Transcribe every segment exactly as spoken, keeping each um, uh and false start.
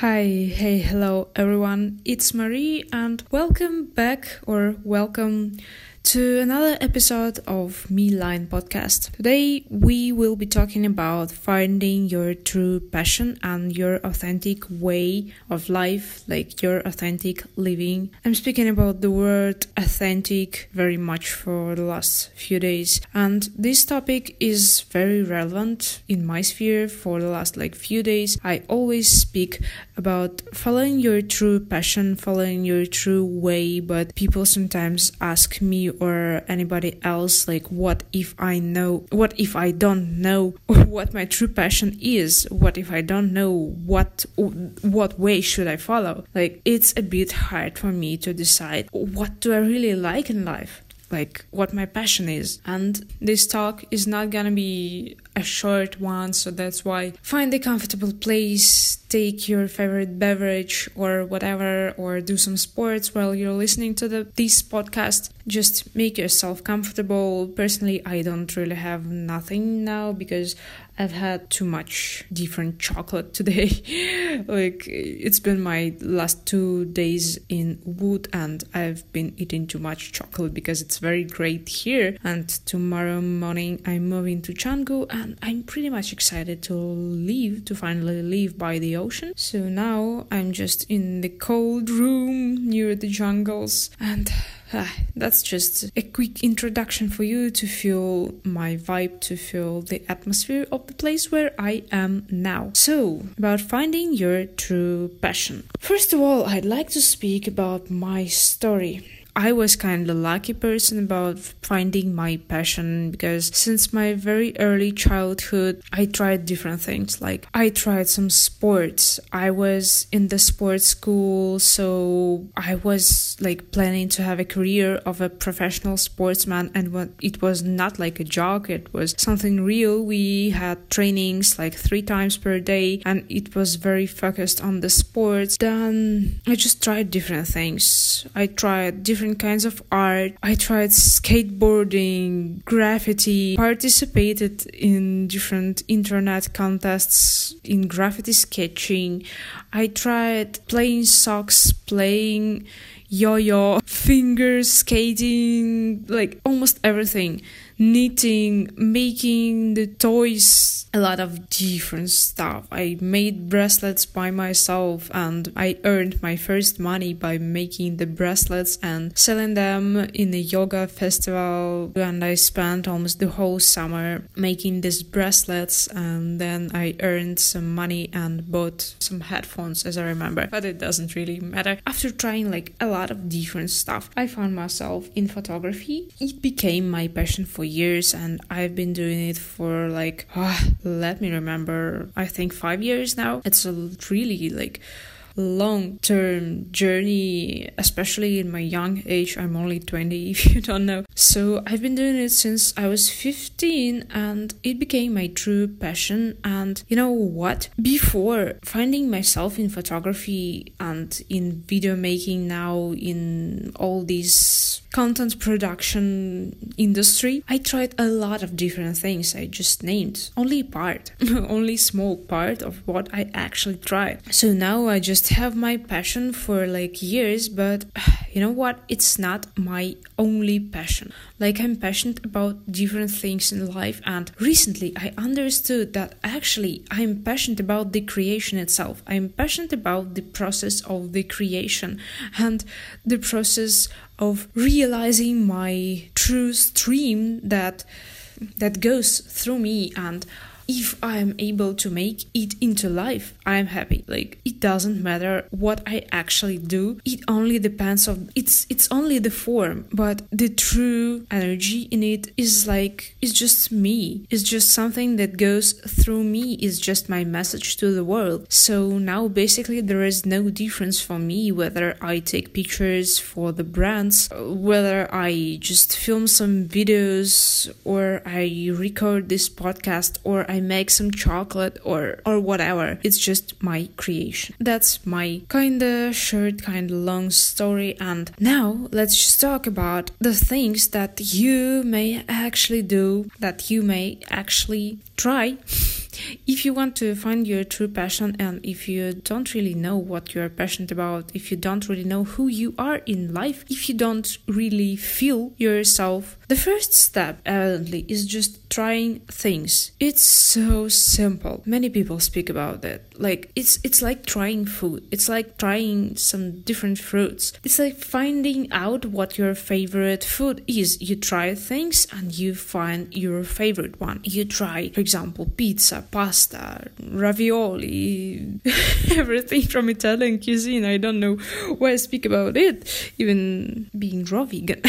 Hi, hey, hello everyone, it's Marie and welcome back or welcome to another episode of MeLine Podcast. Today we will be talking about finding your true passion and your authentic way of life, like your authentic living. I'm speaking about the word authentic very much for the last few days, and this topic is very relevant in my sphere for the last like few days. I always speak about following your true passion, following your true way, but people sometimes ask me or anybody else, like, what if I know, what if I don't know what my true passion is? What if I don't know what what way should I follow? Like, it's a bit hard for me to decide what do I really like in life, like what my passion is. And this talk is not gonna be a short one, so that's why find a comfortable place, take your favorite beverage or whatever, or do some sports while you're listening to the, this podcast. Just make yourself comfortable. Personally, I don't really have nothing now because I've had too much different chocolate today. Like, it's been my last two days in Ubud and I've been eating too much chocolate because it's very great here. And tomorrow morning I'm moving to Canggu and I'm pretty much excited to leave, to finally leave by the ocean. So now I'm just in the cold room near the jungles, and ah, that's just a quick introduction for you to feel my vibe, to feel the atmosphere of the place where I am now. So, about finding your true passion. First of all, I'd like to speak about my story. I was kind of a lucky person about finding my passion, because since my very early childhood, I tried different things. Like, I tried some sports. I was in the sports school, so I was like planning to have a career of a professional sportsman, and it was not like a joke, it was something real. We had trainings like three times per day, and it was very focused on the sports. Then I just tried different things. I tried different Different kinds of art. I tried skateboarding, graffiti, participated in different internet contests in graffiti sketching. I tried playing socks, playing yo-yo, finger skating, like almost everything. Knitting, making the toys, a lot of different stuff. I made bracelets by myself, and I earned my first money by making the bracelets and selling them in a yoga festival. And I spent almost the whole summer making these bracelets, and then I earned some money and bought some headphones, as I remember, but it doesn't really matter. After trying like a lot of different stuff, I found myself in photography. It became my passion for years, and I've been doing it for like oh, let me remember I think five years now. It's a really like long-term journey, especially in my young age. I'm only twenty, if you don't know. So I've been doing it since I was fifteen, and it became my true passion. And you know what? Before finding myself in photography and in video making, now in all these content production industry, I tried a lot of different things. I just named only part, only small part of what I actually tried. So now I just have my passion for like years, but you know what? It's not my only passion. Like, I'm passionate about different things in life, and recently I understood that actually I'm passionate about the creation itself. I'm passionate about the process of the creation and the process of realizing my true stream that that goes through me. And if I'm able to make it into life, I'm happy. Like, it doesn't matter what I actually do. It only depends on it's it's only the form, but the true energy in it is like it's just me. It's just something that goes through me. It's just my message to the world. So now basically there is no difference for me whether I take pictures for the brands, whether I just film some videos, or I record this podcast, or I make some chocolate or or whatever. It's just my creation. That's my kinda short, kinda long story. And now let's just talk about the things that you may actually do, that you may actually try If you want to find your true passion, and if you don't really know what you're passionate about, if you don't really know who you are in life, if you don't really feel yourself, the first step evidently is just trying things. It's so simple. Many people speak about it. Like it's it's like trying food. It's like trying some different fruits. It's like finding out what your favorite food is. You try things and you find your favorite one. You try, for example, pizza, pasta, ravioli, everything from Italian cuisine. I don't know why I speak about it, even being raw vegan.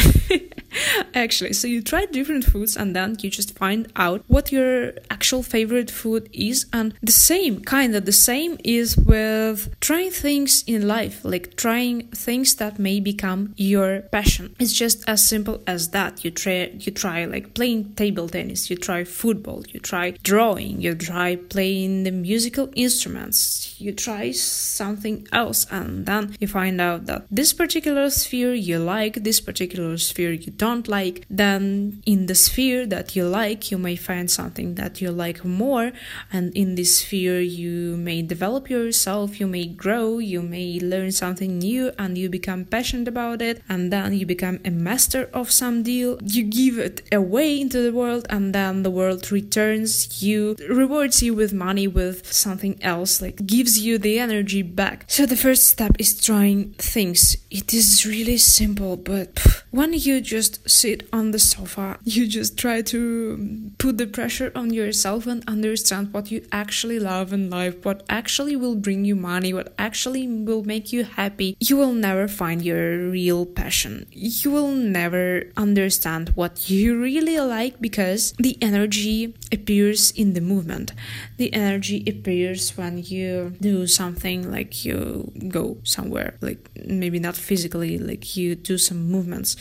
Actually, so you try different foods and then you just find out what your actual favorite food is. And the same, kind of the same is with trying things in life, like trying things that may become your passion. It's just as simple as that. You try, you try like playing table tennis, you try football, you try drawing, you try playing the musical instruments, you try something else, and then you find out that this particular sphere you like, this particular sphere you don't like. Then in the sphere that you like, you may find something that you like more, and in this sphere you may develop yourself, you may grow, you may learn something new, and you become passionate about it, and then you become a master of some deal. You give it away into the world, and then the world returns you, rewards you with money, with something else, like gives you the energy back. So the first step is trying things. It is really simple, but pff, when you just sit on the sofa, you just try to put the pressure on yourself and understand what you actually love in life, what actually will bring you money, what actually will make you happy, you will never find your real passion. You will never understand what you really like, because the energy appears in the movement. The energy appears when you do something, like you go somewhere, like maybe not physically, like you do some movements.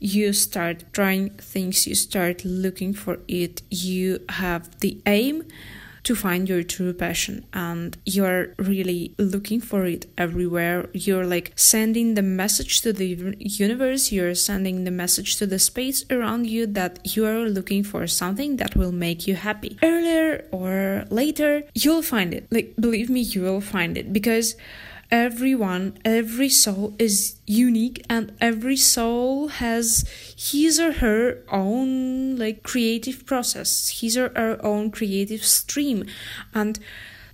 You start trying things, you start looking for it, you have the aim to find your true passion, and you're really looking for it everywhere. You're like sending the message to the universe, you're sending the message to the space around you that you're looking for something that will make you happy. Earlier or later, you'll find it. Like, believe me, you will find it, because everyone, every soul is unique, and every soul has his or her own like creative process, his or her own creative stream, and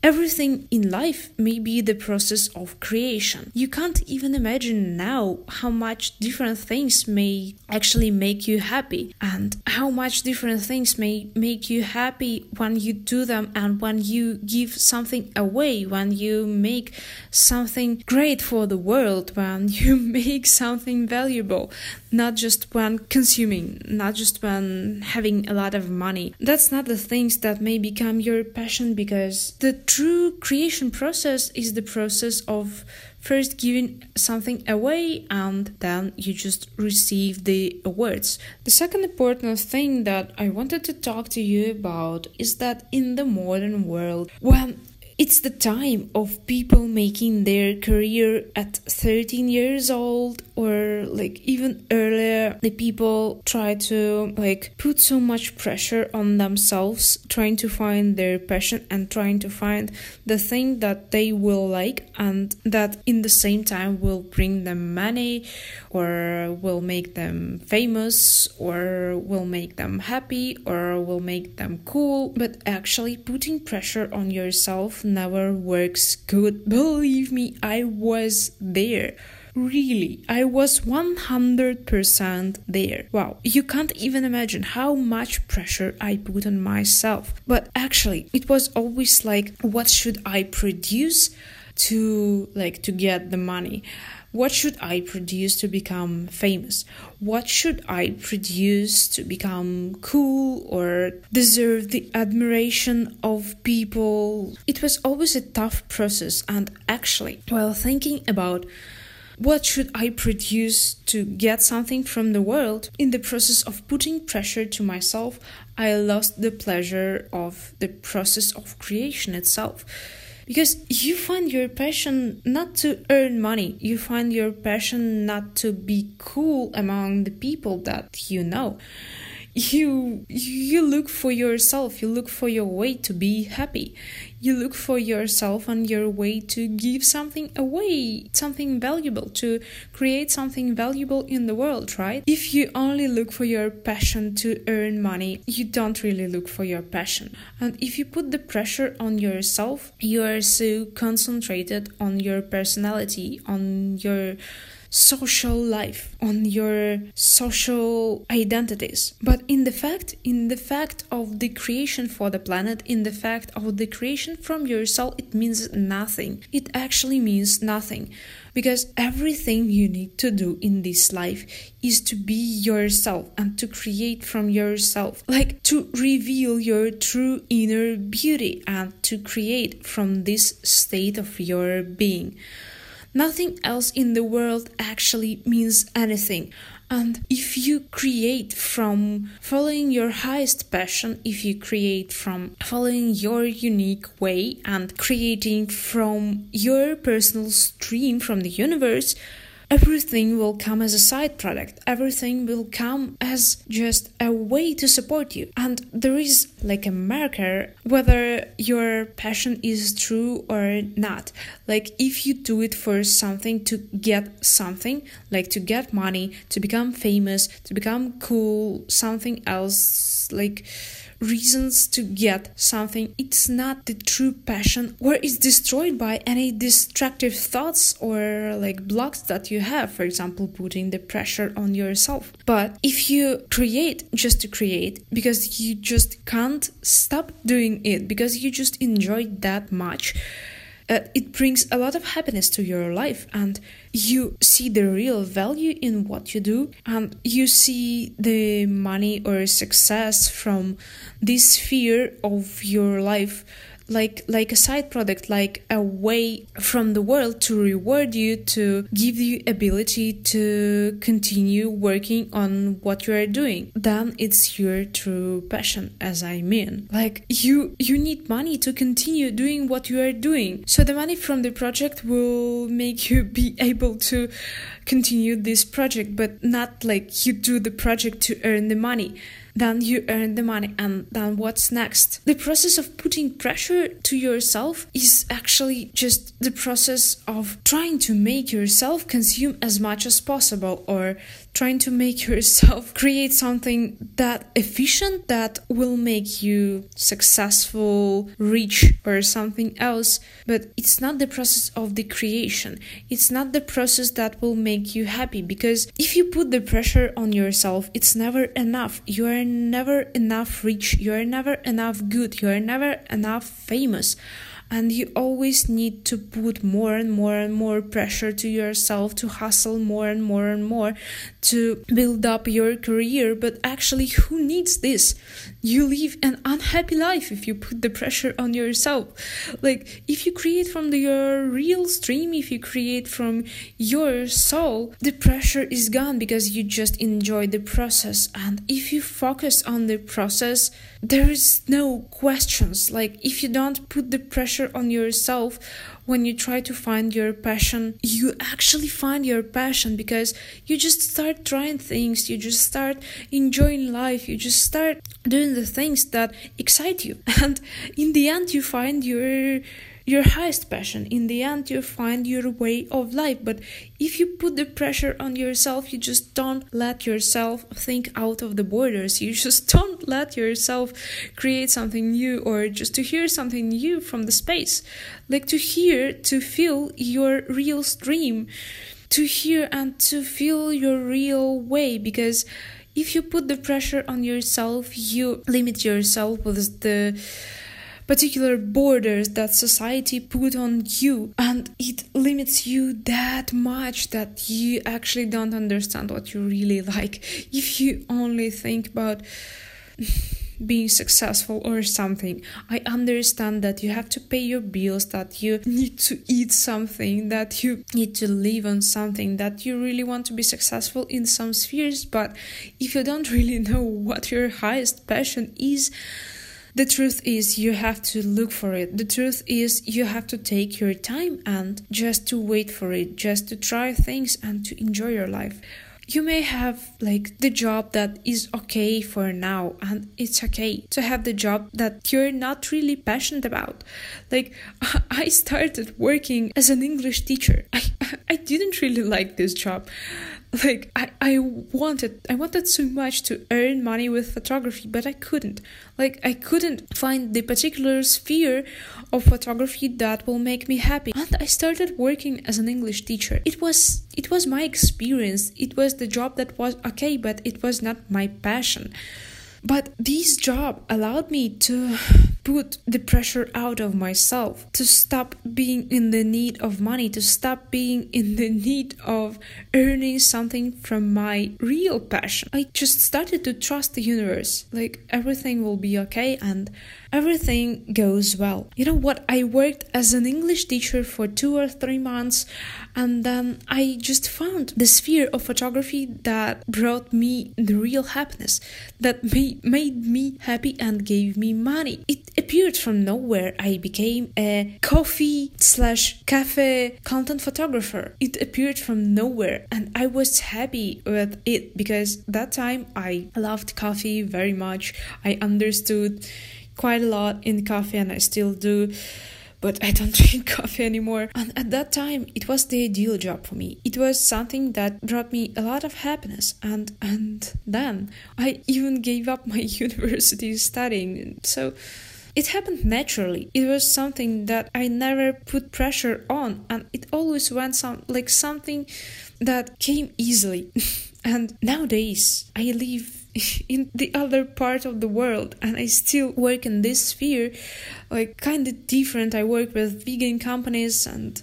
everything in life may be the process of creation. You can't even imagine now how much different things may actually make you happy, and how much different things may make you happy when you do them, and when you give something away, when you make something great for the world, when you make something valuable, not just when consuming, not just when having a lot of money. That's not the things that may become your passion, because the true creation process is the process of first giving something away, and then you just receive the awards. The second important thing that I wanted to talk to you about is that in the modern world, when it's the time of people making their career at thirteen years old, or like even earlier, the people try to like put so much pressure on themselves, trying to find their passion and trying to find the thing that they will like, and that in the same time will bring them money, or will make them famous, or will make them happy, or will make them cool. But actually, putting pressure on yourself never works good. Believe me, I was there. Really, I was one hundred percent there. Wow, you can't even imagine how much pressure I put on myself. But actually, it was always like, what should I produce to like to get the money? What should I produce to become famous? What should I produce to become cool or deserve the admiration of people? It was always a tough process, and actually, while thinking about what should I produce to get something from the world, in the process of putting pressure to myself, I lost the pleasure of the process of creation itself. Because you find your passion not to earn money. You find your passion not to be cool among the people that you know. you you look for yourself, you look for your way to be happy, you look for yourself and your way to give something away, something valuable, to create something valuable in the world, right? If you only look for your passion to earn money, you don't really look for your passion. And if you put the pressure on yourself, you are so concentrated on your personality, on your social life, on your social identities. But in the fact, in the fact of the creation for the planet, in the fact of the creation from your soul, it means nothing. It actually means nothing. Because everything you need to do in this life is to be yourself and to create from yourself. Like to reveal your true inner beauty and to create from this state of your being. Nothing else in the world actually means anything. And if you create from following your highest passion, if you create from following your unique way and creating from your personal stream from the universe, everything will come as a side product. Everything will come as just a way to support you. And there is like a marker whether your passion is true or not. Like if you do it for something to get something, like to get money, to become famous, to become cool, something else, like reasons to get something, it's not the true passion, or it's destroyed by any destructive thoughts or like blocks that you have, for example putting the pressure on yourself. But if you create just to create because you just can't stop doing it, because you just enjoy that much, Uh, it brings a lot of happiness to your life, and you see the real value in what you do, and you see the money or success from this sphere of your life like like a side product, like a way from the world to reward you, to give you ability to continue working on what you are doing. Then it's your true passion, as I mean. Like you you need money to continue doing what you are doing. So the money from the project will make you be able to continue this project, but not like you do the project to earn the money. Then you earn the money, and then what's next? The process of putting pressure to yourself is actually just the process of trying to make yourself consume as much as possible, or trying to make yourself create something that efficient, that will make you successful, rich, or something else. But it's not the process of the creation. It's not the process that will make you happy, because if you put the pressure on yourself, it's never enough. You are never enough rich. You are never enough good. You are never enough famous. And you always need to put more and more and more pressure to yourself, to hustle more and more and more, to build up your career. But actually, who needs this? You live an unhappy life if you put the pressure on yourself. Like, if you create from the, your real stream, if you create from your soul, the pressure is gone because you just enjoy the process. And if you focus on the process, there is no questions. Like, if you don't put the pressure on yourself when you try to find your passion, you actually find your passion, because you just start trying things, you just start enjoying life, you just start doing the things that excite you, and in the end you find your your highest passion. In the end you find your way of life. But if you put the pressure on yourself, you just don't let yourself think out of the borders. You just don't let yourself create something new, or just to hear something new from the space. Like to hear, to feel your real stream, to hear and to feel your real way. Because if you put the pressure on yourself, you limit yourself with the particular borders that society put on you, and it limits you that much that you actually don't understand what you really like if you only think about being successful or something. I understand that you have to pay your bills, that you need to eat something, that you need to live on something, that you really want to be successful in some spheres. But if you don't really know what your highest passion is, the truth is you have to look for it. The truth is you have to take your time and just to wait for it, just to try things and to enjoy your life. You may have like the job that is okay for now, and it's okay to have the job that you're not really passionate about. Like, I started working as an English teacher. I, I didn't really like this job. Like, I, I wanted, I wanted so much to earn money with photography, but I couldn't. Like, I couldn't find the particular sphere of photography that will make me happy. And I started working as an English teacher. It was, it was my experience. It was the job that was okay, but it was not my passion. But this job allowed me to put the pressure out of myself, to stop being in the need of money, to stop being in the need of earning something from my real passion. I just started to trust the universe, like everything will be okay and everything goes well. You know what? I worked as an English teacher for two or three months, and then I just found the sphere of photography that brought me the real happiness, that made, made me happy and gave me money. It appeared from nowhere. I became a coffee slash cafe content photographer. It appeared from nowhere, and I was happy with it because that time I loved coffee very much. I understood quite a lot in coffee, and I still do, but I don't drink coffee anymore. And at that time, it was the ideal job for me. It was something that brought me a lot of happiness. And and then I even gave up my university studying. So it happened naturally. It was something that I never put pressure on, and it always went some like something that came easily. And nowadays, I live in the other part of the world, and I still work in this sphere, like kind of different. I work with vegan companies and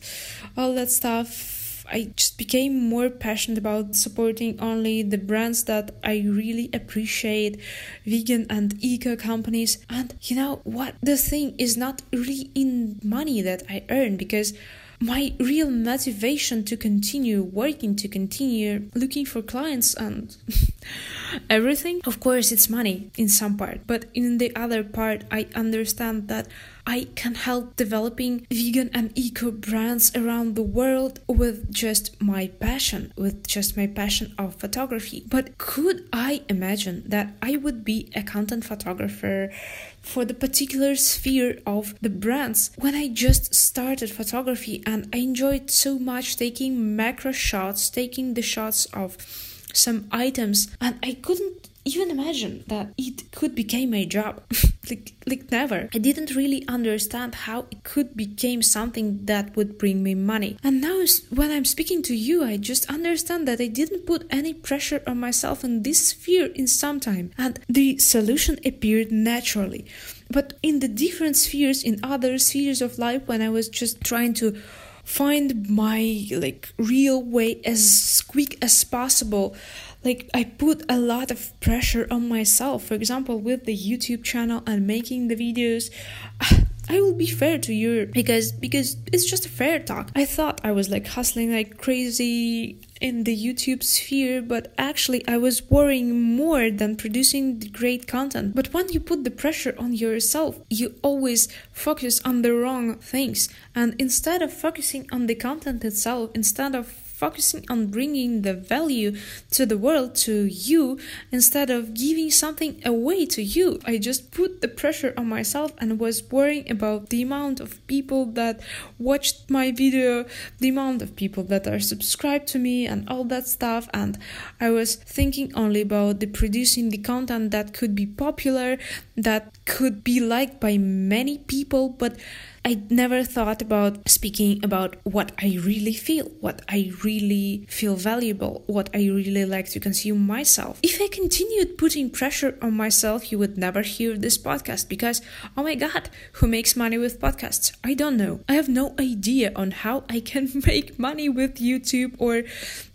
all that stuff. I just became more passionate about supporting only the brands that I really appreciate, vegan and eco companies. And you know what? The thing is not really in money that I earn, because my real motivation to continue working, to continue looking for clients and everything, of course, it's money in some part. But in the other part, I understand that I can help developing vegan and eco brands around the world with just my passion, with just my passion of photography. But could I imagine that I would be a content photographer for the particular sphere of the brands when I just started photography? And I enjoyed so much taking macro shots, taking the shots of some items, and I couldn't even imagine that it could become my job. like like never. I didn't really understand how it could become something that would bring me money. And now when I'm speaking to you, I just understand that I didn't put any pressure on myself in this sphere in some time, and the solution appeared naturally. But in the different spheres, in other spheres of life, when I was just trying to find my like real way as quick as possible, like I put a lot of pressure on myself. For example, with the YouTube channel and making the videos, I will be fair to you because because it's just a fair talk. I thought I was like hustling like crazy in the YouTube sphere, but actually I was worrying more than producing the great content. But when you put the pressure on yourself, you always focus on the wrong things. And instead of focusing on the content itself, instead of focusing on bringing the value to the world, to you, instead of giving something away to you, I just put the pressure on myself and was worrying about the amount of people that watched my video, the amount of people that are subscribed to me and all that stuff. And I was thinking only about the producing the content that could be popular, that could be liked by many people, but I never thought about speaking about what I really feel, what I really feel valuable, what I really like to consume myself. If I continued putting pressure on myself, you would never hear this podcast because, oh my God, who makes money with podcasts? I don't know. I have no idea on how I can make money with YouTube or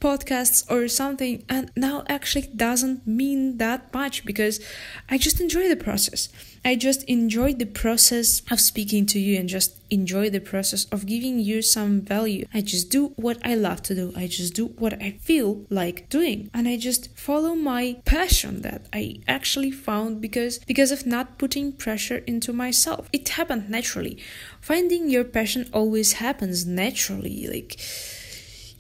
podcasts or something. And now actually doesn't mean that much because I just enjoy the process. I just enjoyed the process of speaking to you and just enjoy the process of giving you some value. I just do what I love to do. I just do what I feel like doing. And I just follow my passion that I actually found because, because of not putting pressure into myself. It happened naturally. Finding your passion always happens naturally. Like,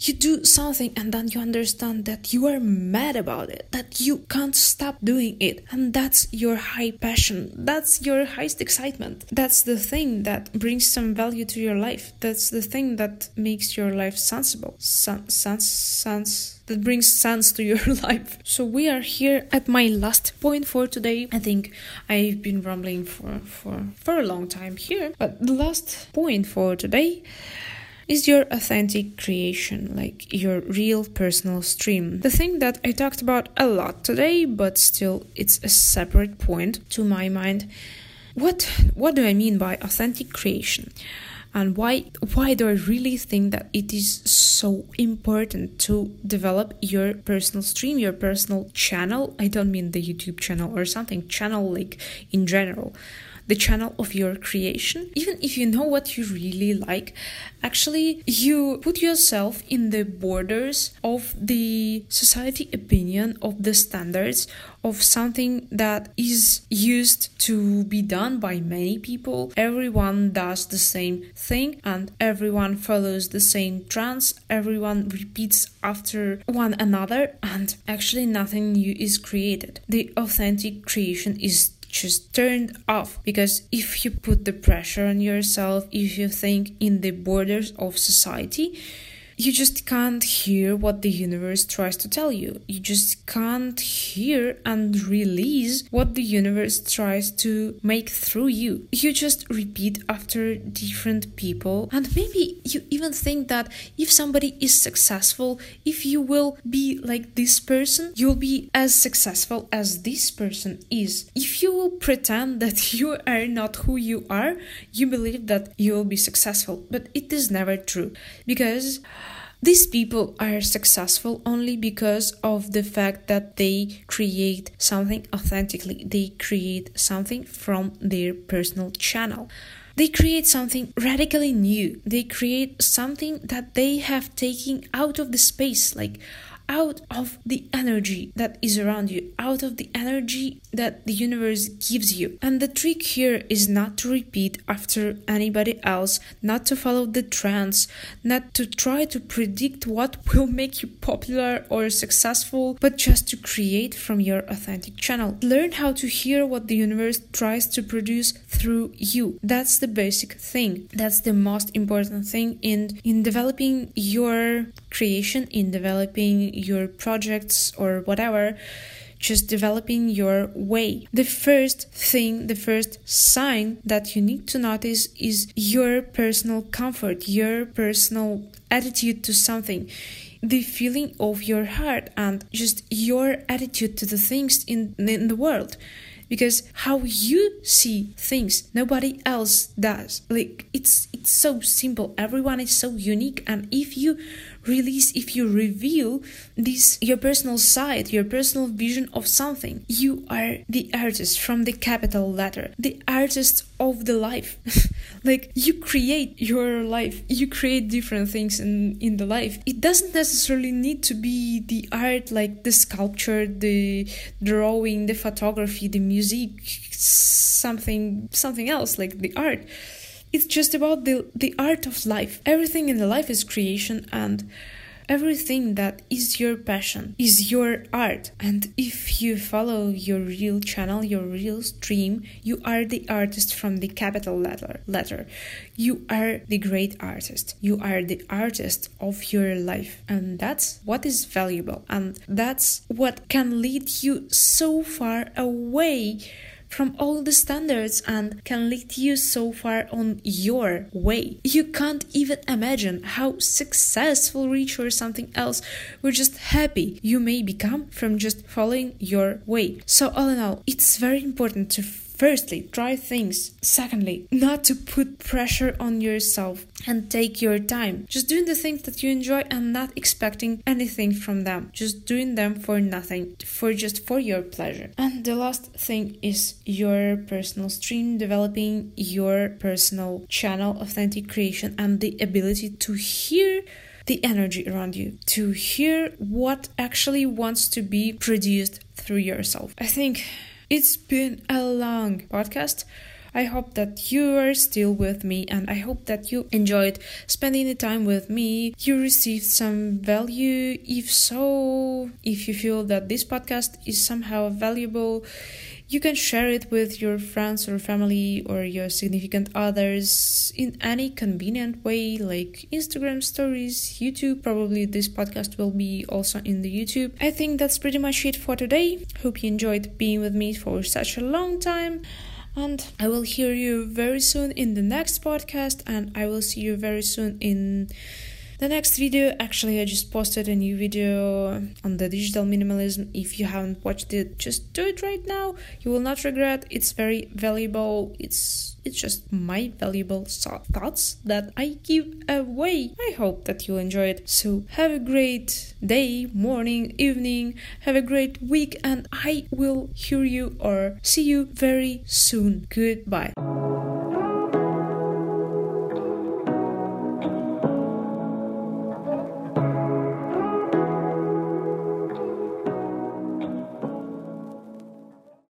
You do something and then you understand that you are mad about it, that you can't stop doing it, and that's your high passion, that's your highest excitement, that's the thing that brings some value to your life, that's the thing that makes your life sensible, Sen- sense, sense. that brings sense to your life. So we are here at my last point for today. I think I've been rambling for, for, for a long time here. But the last point for today is your authentic creation, like your real personal stream. The thing that I talked about a lot today, but still it's a separate point to my mind. What, what do I mean by authentic creation? And why why do I really think that it is so important to develop your personal stream, your personal channel? I don't mean the YouTube channel or something, channel like in general. The channel of your creation. Even if you know what you really like, actually you put yourself in the borders of the society opinion, of the standards, of something that is used to be done by many people. Everyone does the same thing and everyone follows the same trends. Everyone repeats after one another and actually nothing new is created. The authentic creation is just turned off, because if you put the pressure on yourself, if you think in the borders of society, you just can't hear what the universe tries to tell you. You just can't hear and release what the universe tries to make through you. You just repeat after different people, and maybe you even think that if somebody is successful, if you will be like this person, you'll be as successful as this person is. If you will pretend that you are not who you are, you believe that you will be successful, but it is never true, because these people are successful only because of the fact that they create something authentically. They create something from their personal channel. They create something radically new. They create something that they have taken out of the space, like out of the energy that is around you, out of the energy that the universe gives you. And the trick here is not to repeat after anybody else, not to follow the trends, not to try to predict what will make you popular or successful, but just to create from your authentic channel. Learn how to hear what the universe tries to produce through you. That's the basic thing. That's the most important thing in, in developing your creation, in developing your projects or whatever, just developing your way. The first thing, the first sign that you need to notice is your personal comfort, your personal attitude to something, the feeling of your heart, and just your attitude to the things in, in the world. Because how you see things, nobody else does. Like, it's it's so simple. Everyone is so unique. And if you release, if you reveal this, your personal side, your personal vision of something, you are the artist from the capital letter, the artist of the life. Like, you create your life, you create different things in, in the life. It doesn't necessarily need to be the art, like the sculpture, the drawing, the photography, the music, something, something else, like the art. It's just about the, the art of life. Everything in the life is creation, and everything that is your passion is your art. And if you follow your real channel, your real stream, you are the artist from the capital letter. letter. You are the great artist. You are the artist of your life. And that's what is valuable. And that's what can lead you so far away from all the standards and can lead you so far on your way. You can't even imagine how successful, rich or something else or just happy you may become from just following your way. So all in all, it's very important to firstly, try things. Secondly, not to put pressure on yourself and take your time. Just doing the things that you enjoy and not expecting anything from them. Just doing them for nothing, for just for your pleasure. And the last thing is your personal stream, developing your personal channel, authentic creation, and the ability to hear the energy around you, to hear what actually wants to be produced through yourself. I think it's been a long podcast. I hope that you are still with me, and I hope that you enjoyed spending the time with me, you received some value. If so, if you feel that this podcast is somehow valuable, you can share it with your friends or family or your significant others in any convenient way, like Instagram stories, YouTube. Probably this podcast will be also in the YouTube. I think that's pretty much it for today. Hope you enjoyed being with me for such a long time. And I will hear you very soon in the next podcast, and I will see you very soon in the next video. Actually, I just posted a new video on the digital minimalism. If you haven't watched it, just do it right now. You will not regret. It's very valuable. It's it's just my valuable thoughts that I give away. I hope that you enjoy it. So have a great day, morning, evening. Have a great week, and I will hear you or see you very soon. Goodbye.